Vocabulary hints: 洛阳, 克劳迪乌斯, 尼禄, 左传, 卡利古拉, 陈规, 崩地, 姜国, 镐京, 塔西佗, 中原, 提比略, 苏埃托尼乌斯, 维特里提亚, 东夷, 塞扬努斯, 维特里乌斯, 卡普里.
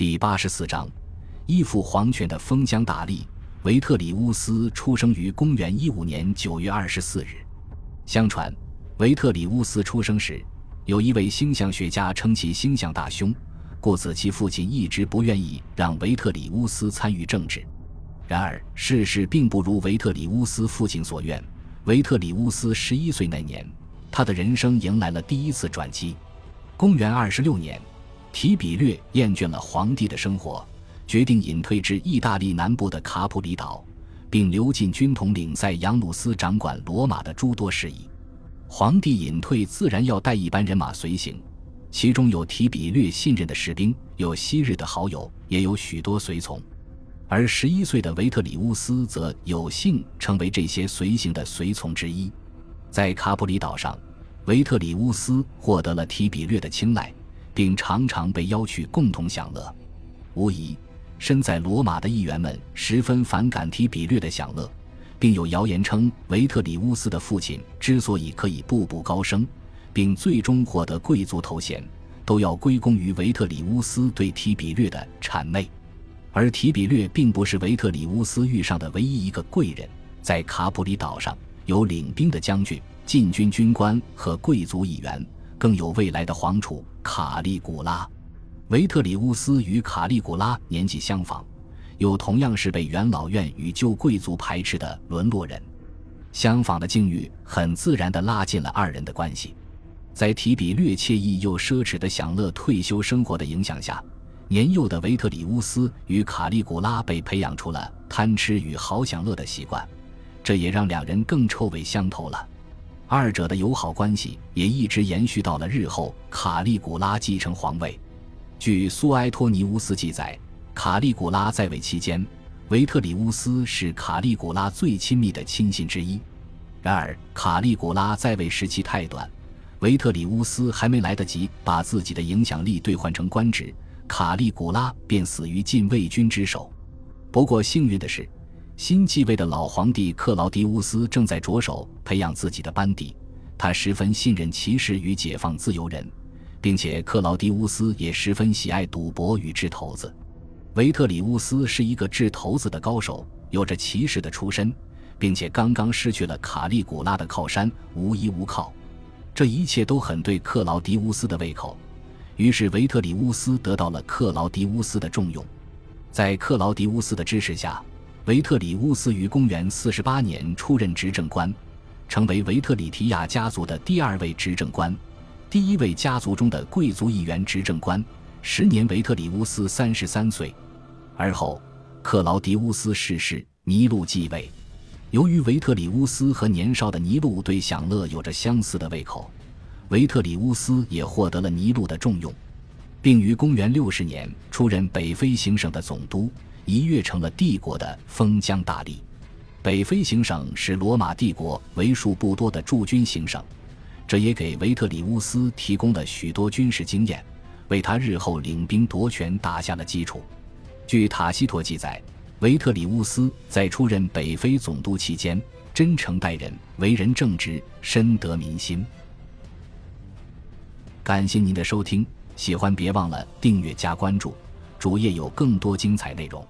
第84章，依附皇权的封疆大吏。维特里乌斯出生于公元15年9月24日。相传，维特里乌斯出生时，有一位星象学家称其星象大凶，故此其父亲一直不愿意让维特里乌斯参与政治。然而，世事并不如维特里乌斯父亲所愿。维特里乌斯11岁那年，他的人生迎来了第一次转机。公元26年，提比略厌倦了皇帝的生活，决定隐退至意大利南部的卡普里岛，并流进军统领塞扬努斯掌管罗马的诸多事宜。皇帝隐退自然要带一班人马随行，其中有提比略信任的士兵，有昔日的好友，也有许多随从。而11岁的维特里乌斯则有幸成为这些随行的随从之一。在卡普里岛上，维特里乌斯获得了提比略的青睐，并常常被邀去共同享乐。无疑，身在罗马的议员们十分反感提比略的享乐，并有谣言称维特里乌斯的父亲之所以可以步步高升，并最终获得贵族头衔，都要归功于维特里乌斯对提比略的谄媚。而提比略并不是维特里乌斯遇上的唯一一个贵人，在卡普里岛上有领兵的将军、禁军军官和贵族议员，更有未来的皇储卡利古拉。维特里乌斯与卡利古拉年纪相仿，又同样是被元老院与旧贵族排斥的沦落人，相仿的境遇很自然地拉近了二人的关系。在提比略惬意又奢侈的享乐退休生活的影响下，年幼的维特里乌斯与卡利古拉被培养出了贪吃与好享乐的习惯，这也让两人更臭味相投了。二者的友好关系也一直延续到了日后卡利古拉继承皇位。据苏埃托尼乌斯记载，卡利古拉在位期间，维特里乌斯是卡利古拉最亲密的亲信之一。然而，卡利古拉在位时期太短，维特里乌斯还没来得及把自己的影响力兑换成官职，卡利古拉便死于禁卫军之手。不过幸运的是，新继位的老皇帝克劳迪乌斯正在着手培养自己的班底，他十分信任骑士与解放自由人，并且克劳迪乌斯也十分喜爱赌博与掷骰子。维特里乌斯是一个掷骰子的高手，有着骑士的出身，并且刚刚失去了卡利古拉的靠山，无依无靠，这一切都很对克劳迪乌斯的胃口。于是维特里乌斯得到了克劳迪乌斯的重用。在克劳迪乌斯的支持下，维特里乌斯于公元48年出任执政官，成为维特里提亚家族的第二位执政官，第一位家族中的贵族议员执政官。时年维特里乌斯33岁。而后克劳迪乌斯逝世，尼禄继位。由于维特里乌斯和年少的尼禄对享乐有着相似的胃口，维特里乌斯也获得了尼禄的重用，并于公元60年出任北非行省的总督，一跃成了帝国的封疆大吏。北非行省是罗马帝国为数不多的驻军行省，这也给维特里乌斯提供了许多军事经验，为他日后领兵夺权打下了基础。据塔西佗记载，维特里乌斯在出任北非总督期间，真诚待人，为人正直，深得民心。感谢您的收听，喜欢别忘了订阅加关注，主页有更多精彩内容。